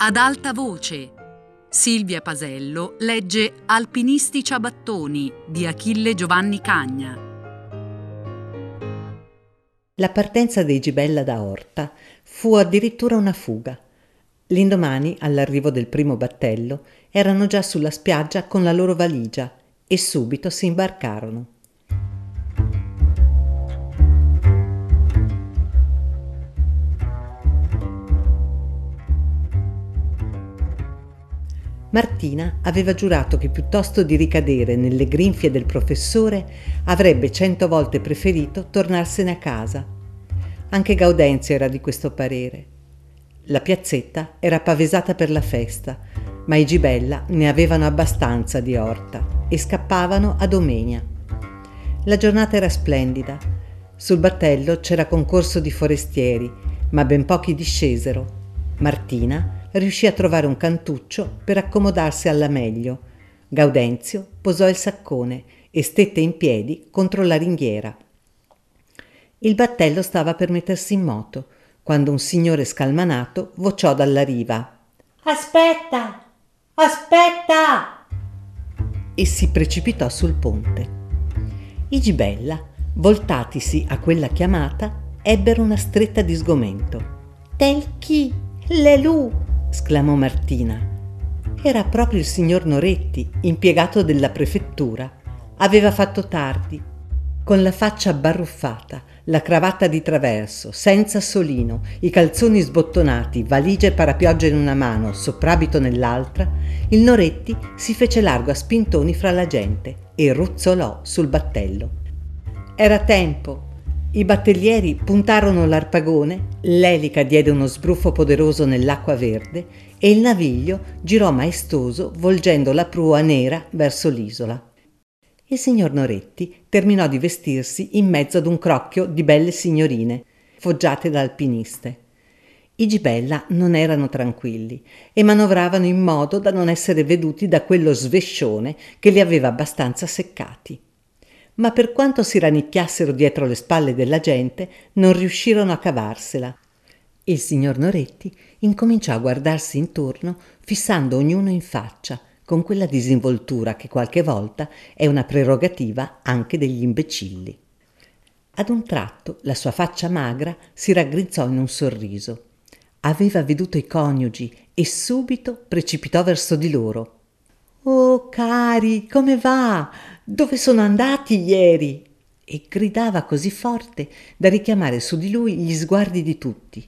Ad alta voce, Silvia Pasello legge Alpinisti ciabattoni di Achille Giovanni Cagna. La partenza dei Gibella da Orta fu addirittura una fuga. L'indomani, all'arrivo del primo battello, erano già sulla spiaggia con la loro valigia e subito si imbarcarono. Martina aveva giurato che piuttosto di ricadere nelle grinfie del professore avrebbe 100 volte preferito tornarsene a casa. Anche Gaudenzio era di questo parere. La piazzetta era pavesata per la festa, ma i Gibella ne avevano abbastanza di Orta e scappavano a Domenia. La giornata era splendida. Sul battello c'era concorso di forestieri, ma ben pochi discesero. Martina riuscì a trovare un cantuccio per accomodarsi alla meglio. Gaudenzio posò il saccone e stette in piedi contro la ringhiera. Il battello stava per mettersi in moto quando un signore scalmanato vociò dalla riva: "Aspetta! Aspetta!" e si precipitò sul ponte. I Gibella, voltatisi a quella chiamata, ebbero una stretta di sgomento. "Telchi! Lelù!" esclamò Martina. Era proprio il signor Noretti, impiegato della prefettura. Aveva fatto tardi. Con la faccia barruffata, la cravatta di traverso, senza solino, i calzoni sbottonati, valigia e parapioggia in una mano, soprabito nell'altra, il Noretti si fece largo a spintoni fra la gente e ruzzolò sul battello. Era tempo. I battellieri puntarono l'arpagone, l'elica diede uno sbruffo poderoso nell'acqua verde e il naviglio girò maestoso volgendo la prua nera verso l'isola. Il signor Noretti terminò di vestirsi in mezzo ad un crocchio di belle signorine, foggiate da alpiniste. I Gibella non erano tranquilli e manovravano in modo da non essere veduti da quello svescione che li aveva abbastanza seccati. Ma per quanto si rannicchiassero dietro le spalle della gente, non riuscirono a cavarsela. Il signor Noretti incominciò a guardarsi intorno, fissando ognuno in faccia, con quella disinvoltura che qualche volta è una prerogativa anche degli imbecilli. Ad un tratto la sua faccia magra si raggrinzò in un sorriso. Aveva veduto i coniugi e subito precipitò verso di loro. «Oh, cari, come va? Dove sono andati ieri?» E gridava così forte da richiamare su di lui gli sguardi di tutti.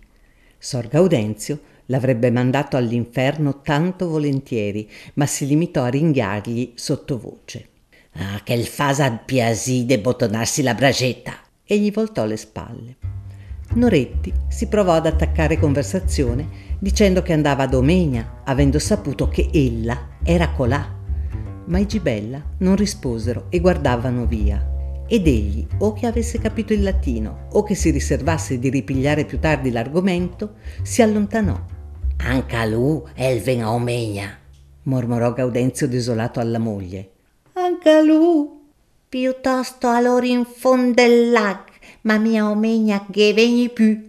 Sor Gaudenzio l'avrebbe mandato all'inferno tanto volentieri, ma si limitò a ringhiargli sottovoce. «Ah, che il fasa piasì de bottonarsi la bragetta!» E gli voltò le spalle. Noretti si provò ad attaccare conversazione dicendo che andava a Domenia, avendo saputo che ella era colà. Ma i Gibella non risposero e guardavano via. Ed egli, o che avesse capito il latino, o che si riservasse di ripigliare più tardi l'argomento, si allontanò. «Anca lu elven a Omegna», mormorò Gaudenzio desolato alla moglie. «Anca lu! Piuttosto allora in fondo del lag, ma mia Omegna che vegni più».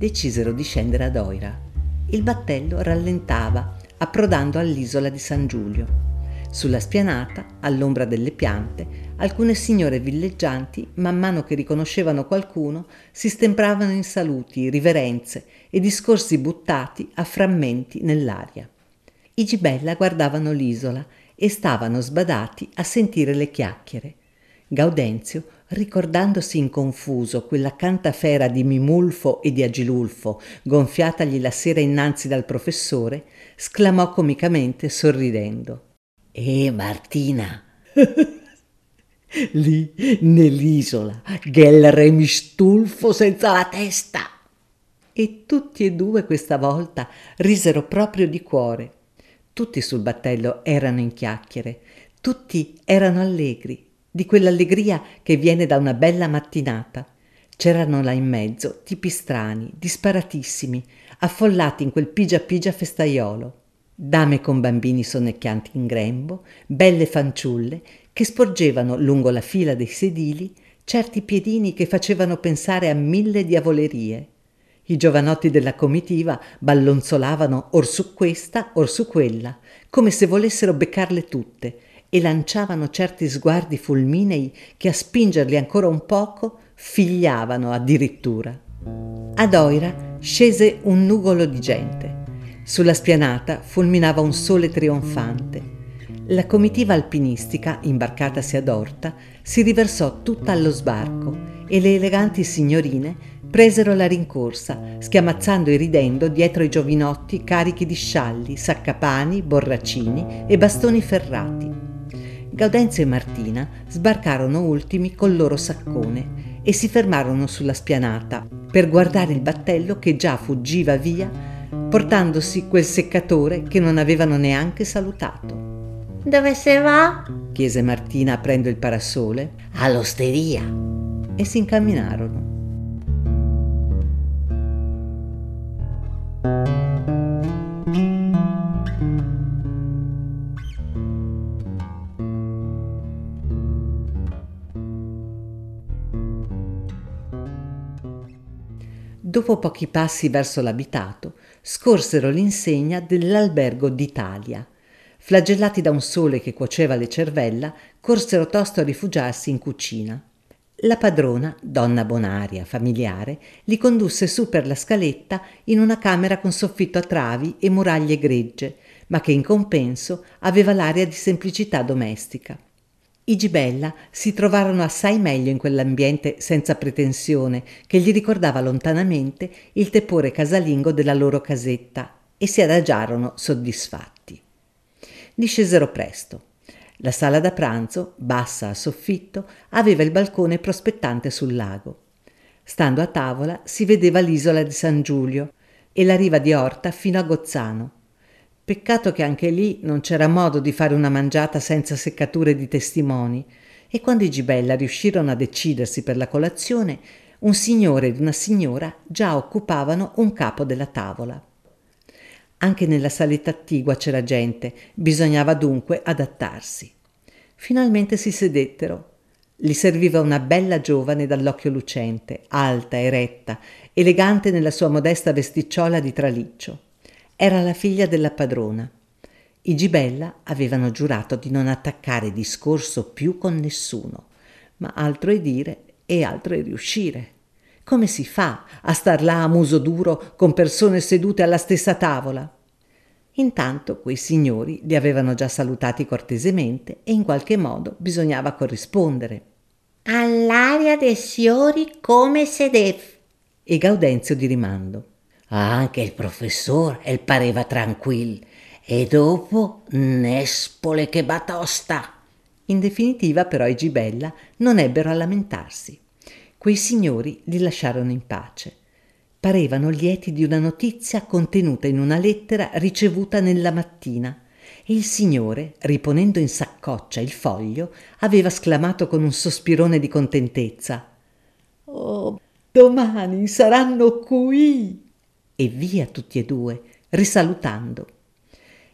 Decisero di scendere ad Oira. Il battello rallentava, approdando all'isola di San Giulio. Sulla spianata, all'ombra delle piante, alcune signore villeggianti, man mano che riconoscevano qualcuno, si stempravano in saluti, riverenze e discorsi buttati a frammenti nell'aria. I Gibella guardavano l'isola e stavano sbadati a sentire le chiacchiere. Gaudenzio, ricordandosi in confuso quella cantafera di Mimulfo e di Agilulfo, gonfiatagli la sera innanzi dal professore, sclamò comicamente sorridendo: Martina, lì nell'isola, gel re Mistulfo senza la testa!» E tutti e due questa volta risero proprio di cuore. Tutti sul battello erano in chiacchiere, tutti erano allegri, di quell'allegria che viene da una bella mattinata. C'erano là in mezzo tipi strani, disparatissimi, affollati in quel pigia pigia festaiolo. dame con bambini sonnecchianti in grembo, belle fanciulle che sporgevano lungo la fila dei sedili certi piedini che facevano pensare a mille diavolerie. I giovanotti della comitiva ballonzolavano or su questa or su quella, come se volessero beccarle tutte, e lanciavano certi sguardi fulminei che a spingerli ancora un poco figliavano addirittura. Ad Oira scese un nugolo di gente. Sulla spianata fulminava un sole trionfante. La comitiva alpinistica, imbarcatasi ad Orta, si riversò tutta allo sbarco e le eleganti signorine presero la rincorsa, schiamazzando e ridendo dietro i giovinotti carichi di scialli, saccapani, borracini e bastoni ferrati. Gaudenzio e Martina sbarcarono ultimi col loro saccone e si fermarono sulla spianata per guardare il battello che già fuggiva via, portandosi quel seccatore che non avevano neanche salutato. «Dove se va?» chiese Martina aprendo il parasole. «All'osteria!» E si incamminarono. Dopo pochi passi verso l'abitato, scorsero l'insegna dell'albergo d'Italia. Flagellati da un sole che cuoceva le cervella, corsero tosto a rifugiarsi in cucina. La padrona, donna bonaria, familiare, li condusse su per la scaletta in una camera con soffitto a travi e muraglie gregge, ma che in compenso aveva l'aria di semplicità domestica. I Gibella si trovarono assai meglio in quell'ambiente senza pretensione che gli ricordava lontanamente il tepore casalingo della loro casetta e si adagiarono soddisfatti. Discesero presto. La sala da pranzo, bassa a soffitto, aveva il balcone prospettante sul lago. Stando a tavola si vedeva l'isola di San Giulio e la riva di Orta fino a Gozzano. Peccato che anche lì non c'era modo di fare una mangiata senza seccature di testimoni, e quando i Gibella riuscirono a decidersi per la colazione, un signore ed una signora già occupavano un capo della tavola. Anche nella saletta attigua c'era gente, bisognava dunque adattarsi. Finalmente si sedettero. Li serviva una bella giovane dall'occhio lucente, alta, eretta, elegante nella sua modesta vesticciola di traliccio. Era la figlia della padrona. I Gibella avevano giurato di non attaccare discorso più con nessuno, ma altro è dire e altro è riuscire. Come si fa a star là a muso duro con persone sedute alla stessa tavola? Intanto quei signori li avevano già salutati cortesemente e in qualche modo bisognava corrispondere. «All'aria dei signori come se deve!» e Gaudenzio di rimando. «Anche il professor el pareva tranquillo, e dopo nespole che batosta!» In definitiva però i Gibella non ebbero a lamentarsi. Quei signori li lasciarono in pace. Parevano lieti di una notizia contenuta in una lettera ricevuta nella mattina, e il signore, riponendo in saccoccia il foglio, aveva esclamato con un sospirone di contentezza: «Oh, domani saranno qui!» E via tutti e due, risalutando.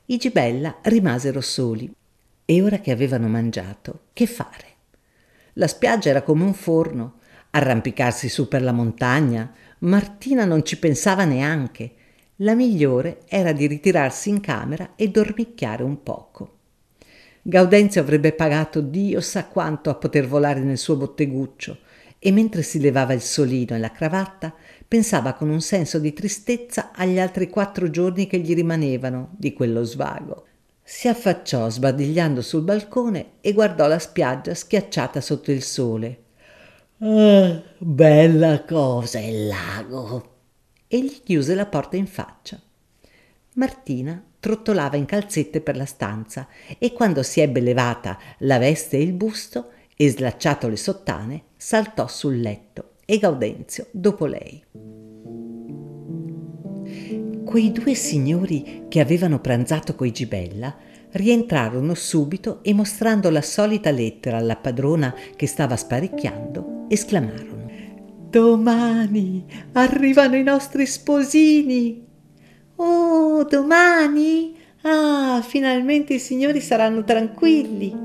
I Gibella rimasero soli, e ora che avevano mangiato, che fare? La spiaggia era come un forno, arrampicarsi su per la montagna. Martina non ci pensava neanche. La migliore era di ritirarsi in camera e dormicchiare un poco. Gaudenzio avrebbe pagato Dio sa quanto a poter volare nel suo botteguccio, e mentre si levava il solino e la cravatta, pensava con un senso di tristezza agli altri 4 giorni che gli rimanevano di quello svago. Si affacciò sbadigliando sul balcone e guardò la spiaggia schiacciata sotto il sole. «Ah, bella cosa il lago!» E gli chiuse la porta in faccia. Martina trottolava in calzette per la stanza e quando si ebbe levata la veste e il busto e slacciato le sottane, saltò sul letto e Gaudenzio dopo lei. Quei 2 signori che avevano pranzato coi Gibella rientrarono subito e, mostrando la solita lettera alla padrona che stava sparecchiando, esclamarono: «Domani arrivano i nostri sposini!» «Oh, domani? «Ah, finalmente i signori saranno tranquilli!»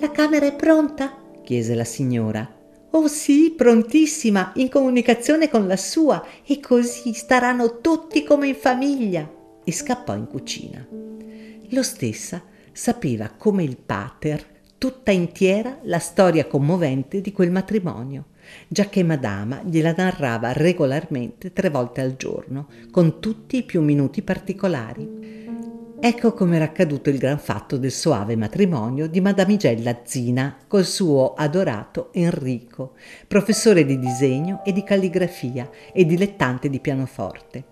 «La camera è pronta?» chiese la signora. «Oh sì, prontissima, in comunicazione con la sua, e così staranno tutti come in famiglia!» E scappò in cucina. Lo stessa sapeva come il pater tutta intiera la storia commovente di quel matrimonio, giacché madama gliela narrava regolarmente 3 volte al giorno, con tutti i più minuti particolari. Ecco come era accaduto il gran fatto del soave matrimonio di Madamigella Zina col suo adorato Enrico, professore di disegno e di calligrafia e dilettante di pianoforte.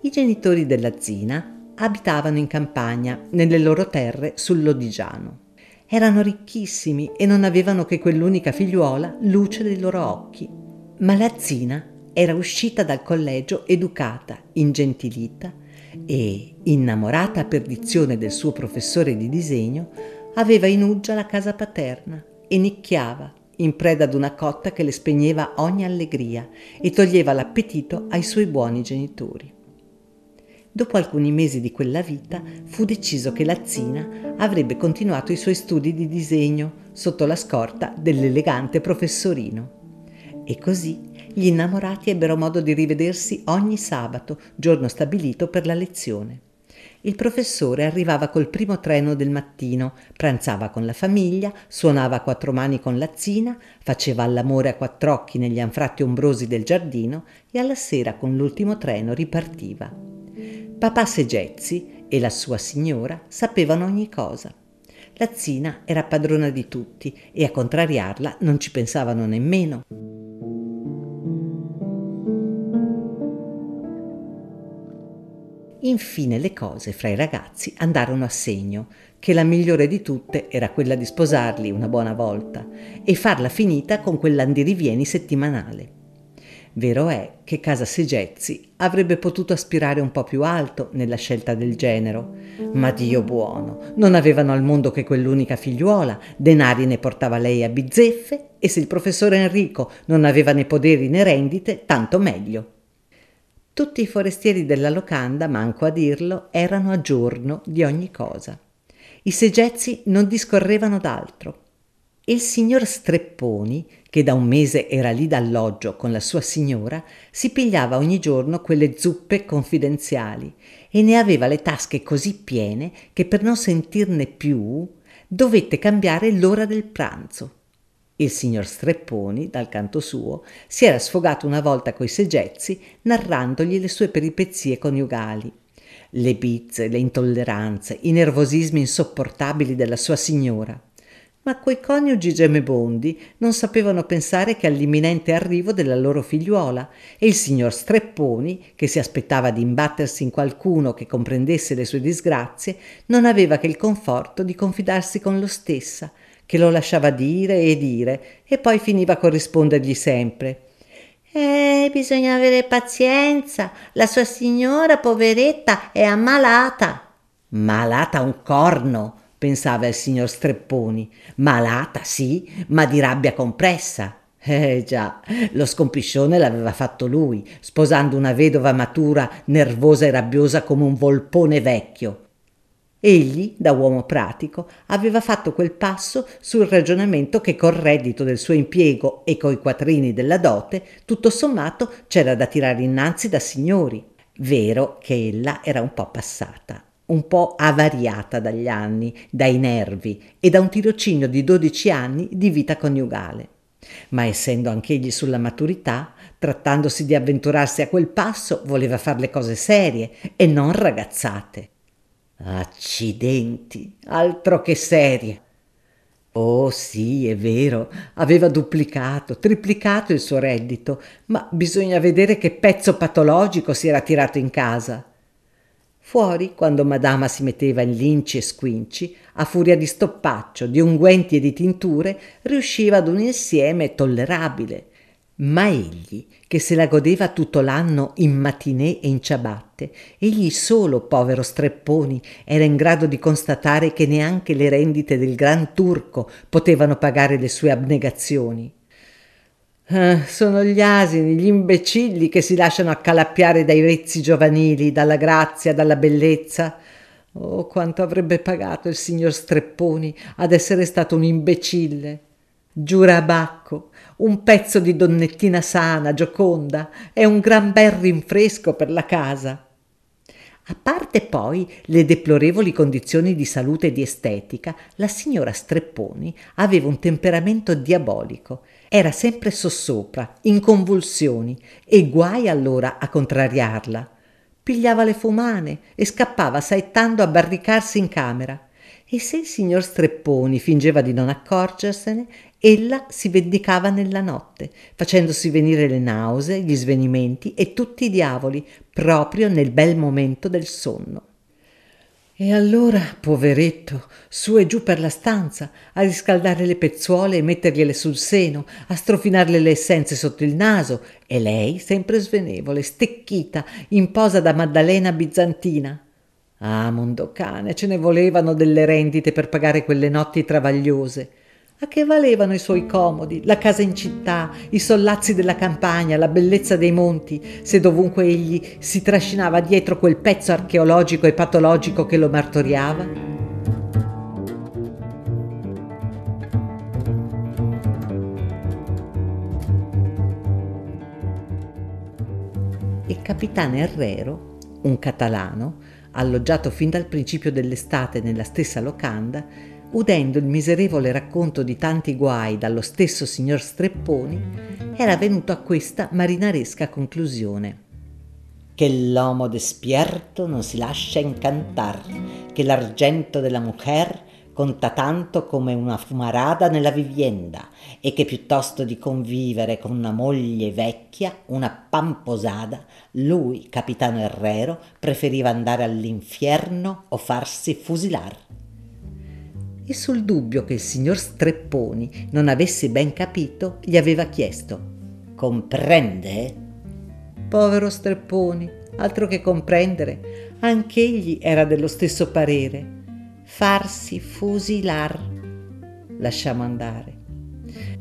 I genitori della Zina abitavano in campagna, nelle loro terre sul Lodigiano. Erano ricchissimi e non avevano che quell'unica figliuola, luce dei loro occhi. Ma la Zina era uscita dal collegio educata, ingentilita, e, innamorata a perdizione del suo professore di disegno, aveva in uggia la casa paterna e nicchiava, in preda ad una cotta che le spegneva ogni allegria e toglieva l'appetito ai suoi buoni genitori. Dopo alcuni mesi di quella vita fu deciso che la Zina avrebbe continuato i suoi studi di disegno sotto la scorta dell'elegante professorino. E così gli innamorati ebbero modo di rivedersi ogni sabato, giorno stabilito per la lezione. Il professore arrivava col primo treno del mattino, pranzava con la famiglia, suonava a 4 mani con la Zina, faceva all'amore a 4 occhi negli anfratti ombrosi del giardino e alla sera con l'ultimo treno ripartiva. Papà Segezzi e la sua signora sapevano ogni cosa. La Zina era padrona di tutti e a contrariarla non ci pensavano nemmeno. Infine le cose fra i ragazzi andarono a segno, che la migliore di tutte era quella di sposarli una buona volta e farla finita con quell'andirivieni settimanale. Vero è che casa Segezzi avrebbe potuto aspirare un po' più alto nella scelta del genero, ma Dio buono, non avevano al mondo che quell'unica figliuola, denari ne portava lei a bizzeffe e se il professore Enrico non aveva né poderi né rendite, tanto meglio. Tutti i forestieri della locanda, manco a dirlo, erano a giorno di ogni cosa. I Segezzi non discorrevano d'altro. Il signor Strepponi, che da un mese era lì d'alloggio con la sua signora, si pigliava ogni giorno quelle zuppe confidenziali e ne aveva le tasche così piene che per non sentirne più dovette cambiare l'ora del pranzo. Il signor Strepponi, dal canto suo, si era sfogato una volta coi Segezzi narrandogli le sue peripezie coniugali, le bizze, le intolleranze, i nervosismi insopportabili della sua signora. Ma quei coniugi gemebondi non sapevano pensare che all'imminente arrivo della loro figliuola e il signor Strepponi, che si aspettava di imbattersi in qualcuno che comprendesse le sue disgrazie, non aveva che il conforto di confidarsi con lo stessa, che lo lasciava dire e poi finiva a rispondergli sempre «Bisogna avere pazienza, la sua signora poveretta è ammalata». «Malata un corno», pensava il signor Strepponi, «malata sì, ma di rabbia compressa». Già, lo scompiscione l'aveva fatto lui, sposando una vedova matura, nervosa e rabbiosa come un volpone vecchio. Egli, da uomo pratico, aveva fatto quel passo sul ragionamento che col reddito del suo impiego e coi quattrini della dote, tutto sommato c'era da tirare innanzi da signori. Vero che ella era un po' passata, un po' avariata dagli anni, dai nervi e da un tirocinio di 12 anni di vita coniugale. Ma essendo anch'egli sulla maturità, trattandosi di avventurarsi a quel passo, voleva fare le cose serie e non ragazzate. Accidenti, altro che serie! Oh sì, è vero, aveva duplicato, triplicato il suo reddito, ma bisogna vedere che pezzo patologico si era tirato in casa. Fuori, quando madama si metteva in linci e squinci, a furia di stoppaccio, di unguenti e di tinture, riusciva ad un insieme tollerabile. Ma egli, che se la godeva tutto l'anno in matinée e in ciabatte, egli solo, povero Strepponi, era in grado di constatare che neanche le rendite del Gran Turco potevano pagare le sue abnegazioni. Sono gli asini, gli imbecilli che si lasciano accalappiare dai vezzi giovanili, dalla grazia, dalla bellezza. Oh, quanto avrebbe pagato il signor Strepponi ad essere stato un imbecille! Giurabacco, un pezzo di donnettina sana, gioconda, e un gran bel rinfresco per la casa. A parte poi le deplorevoli condizioni di salute e di estetica, la signora Strepponi aveva un temperamento diabolico, era sempre sossopra, in convulsioni, e guai allora a contrariarla. Pigliava le fumane e scappava saettando a barricarsi in camera. E se il signor Strepponi fingeva di non accorgersene, ella si vendicava nella notte, facendosi venire le nausee, gli svenimenti e tutti i diavoli, proprio nel bel momento del sonno. E allora, poveretto, su e giù per la stanza, a riscaldare le pezzuole e mettergliele sul seno, a strofinarle le essenze sotto il naso, e lei sempre svenevole, stecchita, in posa da Maddalena bizantina. Ah, mondocane, ce ne volevano delle rendite per pagare quelle notti travagliose. A che valevano i suoi comodi, la casa in città, i sollazzi della campagna, la bellezza dei monti, se dovunque egli si trascinava dietro quel pezzo archeologico e patologico che lo martoriava? Il capitano Herrero, un catalano, alloggiato fin dal principio dell'estate nella stessa locanda, udendo il miserevole racconto di tanti guai dallo stesso signor Strepponi, era venuto a questa marinaresca conclusione. Che l'uomo despierto non si lascia incantar, che l'argento della mujer conta tanto come una fumarada nella vivienda, e che piuttosto di convivere con una moglie vecchia, una pamposada, lui, capitano Herrero, preferiva andare all'inferno o farsi fusilar. E sul dubbio che il signor Strepponi non avesse ben capito, gli aveva chiesto: comprende? Povero Strepponi, altro che comprendere, anch'egli era dello stesso parere. Farsi fusilar, lasciamo andare.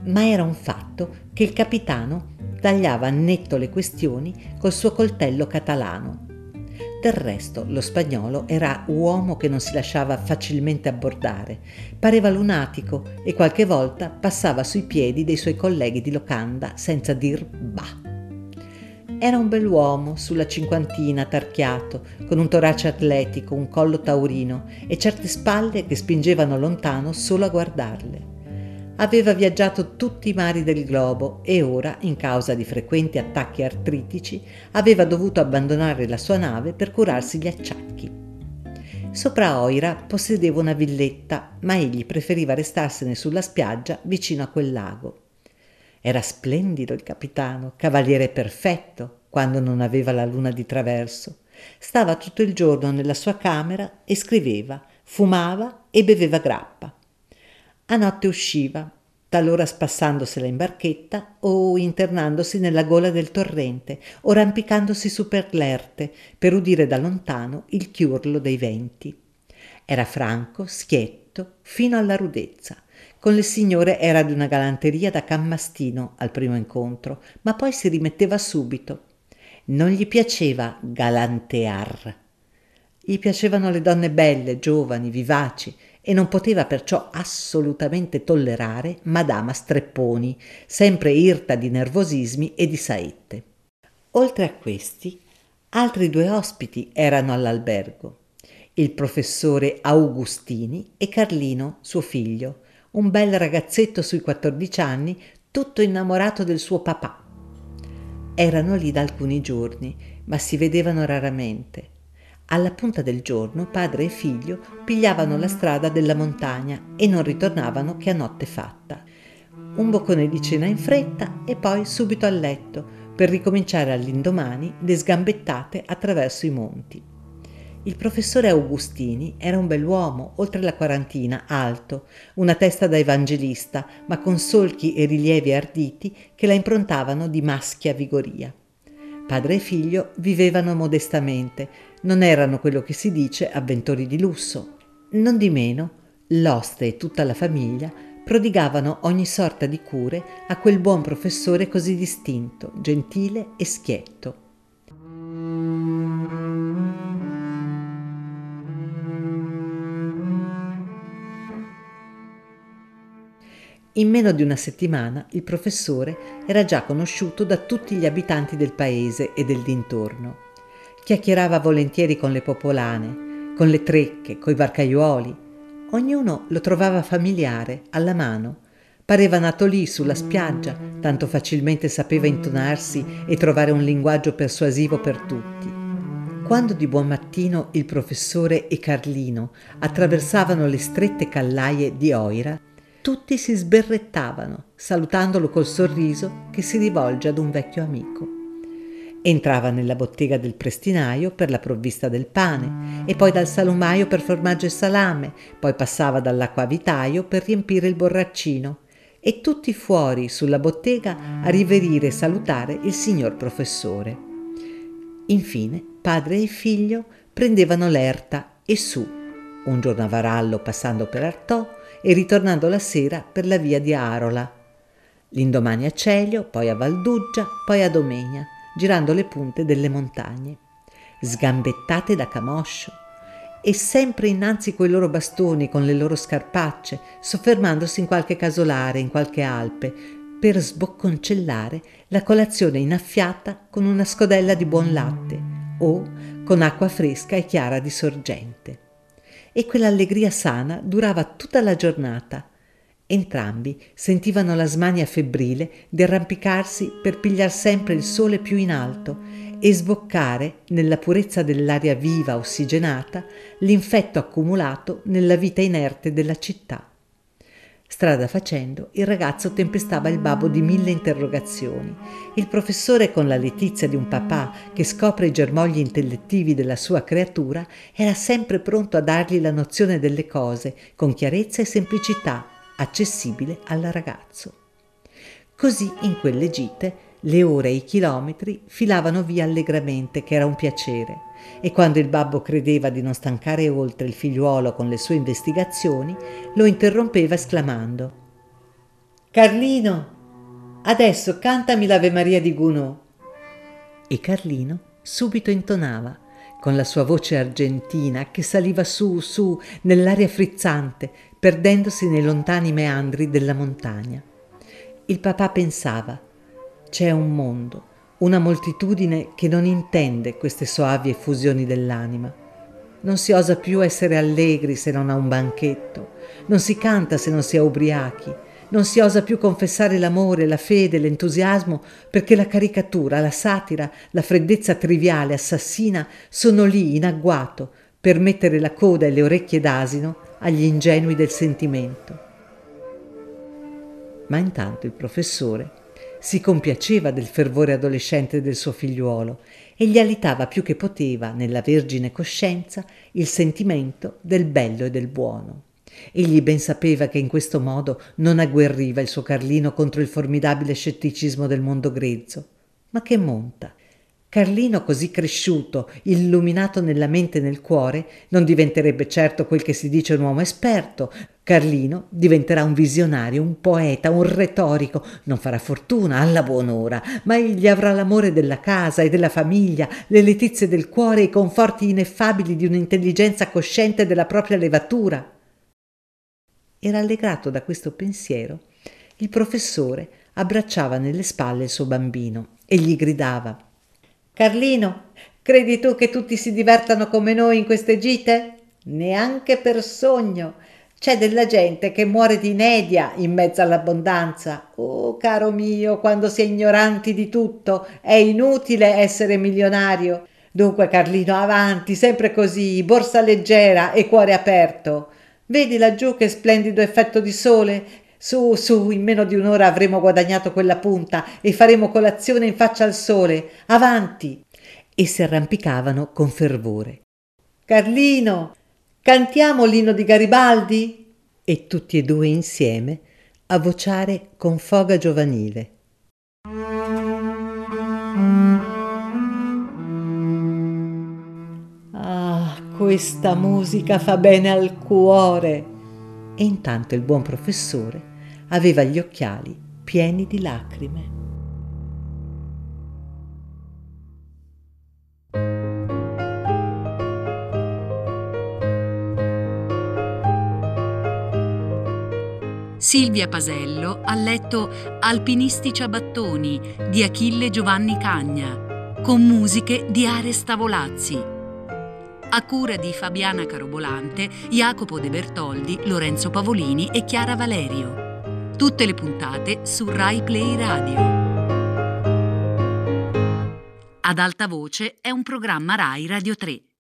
Ma era un fatto che il capitano tagliava netto le questioni col suo coltello catalano. Del resto lo spagnolo era uomo che non si lasciava facilmente abbordare, pareva lunatico e qualche volta passava sui piedi dei suoi colleghi di locanda senza dir bah. Era un bell'uomo sulla cinquantina, tarchiato, con un torace atletico, un collo taurino e certe spalle che spingevano lontano solo a guardarle. Aveva viaggiato tutti i mari del globo e ora, in causa di frequenti attacchi artritici, aveva dovuto abbandonare la sua nave per curarsi gli acciacchi. Sopra Oira possedeva una villetta, ma egli preferiva restarsene sulla spiaggia vicino a quel lago. Era splendido il capitano, cavaliere perfetto, quando non aveva la luna di traverso. Stava tutto il giorno nella sua camera e scriveva, fumava e beveva grappa. A notte usciva, talora spassandosela in barchetta o internandosi nella gola del torrente o rampicandosi su per l'erte per udire da lontano il chiurlo dei venti. Era franco, schietto, fino alla rudezza. Con le signore era di una galanteria da cammastino al primo incontro, ma poi si rimetteva subito. Non gli piaceva galantear. Gli piacevano le donne belle, giovani, vivaci, e non poteva perciò assolutamente tollerare Madama Strepponi, sempre irta di nervosismi e di saette. Oltre a questi, altri due ospiti erano all'albergo, il professore Augustini e Carlino, suo figlio, un bel ragazzetto sui 14 anni, tutto innamorato del suo papà. Erano lì da alcuni giorni, ma si vedevano raramente. Alla punta del giorno padre e figlio pigliavano la strada della montagna e non ritornavano che a notte fatta. Un boccone di cena in fretta e poi subito a letto, per ricominciare all'indomani le sgambettate attraverso i monti. Il professore Augustini era un bell'uomo, oltre la quarantina, alto, una testa da evangelista, ma con solchi e rilievi arditi che la improntavano di maschia vigoria. Padre e figlio vivevano modestamente, non erano quello che si dice avventori di lusso. Nondimeno, l'oste e tutta la famiglia prodigavano ogni sorta di cure a quel buon professore così distinto, gentile e schietto. In meno di una settimana il professore era già conosciuto da tutti gli abitanti del paese e del dintorno. Chiacchierava volentieri con le popolane, con le trecche, coi barcaiuoli. Ognuno lo trovava familiare, alla mano. Pareva nato lì, sulla spiaggia, tanto facilmente sapeva intonarsi e trovare un linguaggio persuasivo per tutti. Quando di buon mattino il professore e Carlino attraversavano le strette callaie di Oira, tutti si sberrettavano, salutandolo col sorriso che si rivolge ad un vecchio amico. Entrava nella bottega del prestinaio per la provvista del pane e poi dal salumaio per formaggio e salame, poi passava dall'acquavitaio per riempire il borraccino e tutti fuori sulla bottega a riverire e salutare il signor professore. Infine padre e figlio prendevano l'erta e su, un giorno a Varallo passando per Artò, e ritornando la sera per la via di Arola. L'indomani a Celio, poi a Valduggia, poi a Domegna, girando le punte delle montagne, sgambettate da camoscio, e sempre innanzi coi loro bastoni con le loro scarpacce, soffermandosi in qualche casolare, in qualche alpe, per sbocconcellare la colazione innaffiata con una scodella di buon latte o con acqua fresca e chiara di sorgente. E quell'allegria sana durava tutta la giornata. Entrambi sentivano la smania febbrile di arrampicarsi per pigliar sempre il sole più in alto e sboccare, nella purezza dell'aria viva ossigenata, l'infetto accumulato nella vita inerte della città. Strada facendo, il ragazzo tempestava il babbo di 1000 interrogazioni. Il professore, con la letizia di un papà che scopre i germogli intellettivi della sua creatura, era sempre pronto a dargli la nozione delle cose, con chiarezza e semplicità, accessibile al ragazzo. Così, in quelle gite, le ore e i chilometri filavano via allegramente, che era un piacere, e quando il babbo credeva di non stancare oltre il figliuolo con le sue investigazioni, lo interrompeva esclamando: «Carlino, adesso cantami l'Ave Maria di Gounod!» E Carlino subito intonava, con la sua voce argentina che saliva su, su, nell'aria frizzante, perdendosi nei lontani meandri della montagna. Il papà pensava: c'è un mondo, una moltitudine che non intende queste soavi effusioni dell'anima. Non si osa più essere allegri se non a un banchetto, non si canta se non si è ubriachi, non si osa più confessare l'amore, la fede, l'entusiasmo, perché la caricatura, la satira, la freddezza triviale, assassina, sono lì in agguato per mettere la coda e le orecchie d'asino agli ingenui del sentimento. Ma intanto il professore si compiaceva del fervore adolescente del suo figliuolo e gli alitava più che poteva, nella vergine coscienza, il sentimento del bello e del buono. Egli ben sapeva che in questo modo non agguerriva il suo Carlino contro il formidabile scetticismo del mondo grezzo. Ma che monta! Carlino, così cresciuto, illuminato nella mente e nel cuore, non diventerebbe certo quel che si dice un uomo esperto. Carlino diventerà un visionario, un poeta, un retorico, non farà fortuna alla buon'ora, ma egli avrà l'amore della casa e della famiglia, le letizie del cuore e i conforti ineffabili di un'intelligenza cosciente della propria levatura. Era allegrato da questo pensiero. Il professore abbracciava nelle spalle il suo bambino e gli gridava: «Carlino, credi tu che tutti si divertano come noi in queste gite? Neanche per sogno! C'è della gente che muore di inedia in mezzo all'abbondanza. Oh, caro mio, quando si è ignoranti di tutto, è inutile essere milionario. Dunque, Carlino, avanti, sempre così, borsa leggera e cuore aperto. Vedi laggiù che splendido effetto di sole? Su, su, in meno di un'ora avremo guadagnato quella punta e faremo colazione in faccia al sole. Avanti!» E si arrampicavano con fervore. «Carlino, cantiamo l'inno di Garibaldi?» E tutti e due insieme a vociare con foga giovanile. «Ah, questa musica fa bene al cuore!» E intanto il buon professore aveva gli occhiali pieni di lacrime. Silvia Pasello ha letto Alpinisti ciabattoni di Achille Giovanni Cagna, con musiche di Ares Tavolazzi. A cura di Fabiana Carobolante, Jacopo De Bertoldi, Lorenzo Pavolini e Chiara Valerio. Tutte le puntate su Rai Play Radio. Ad Alta Voce è un programma Rai Radio 3.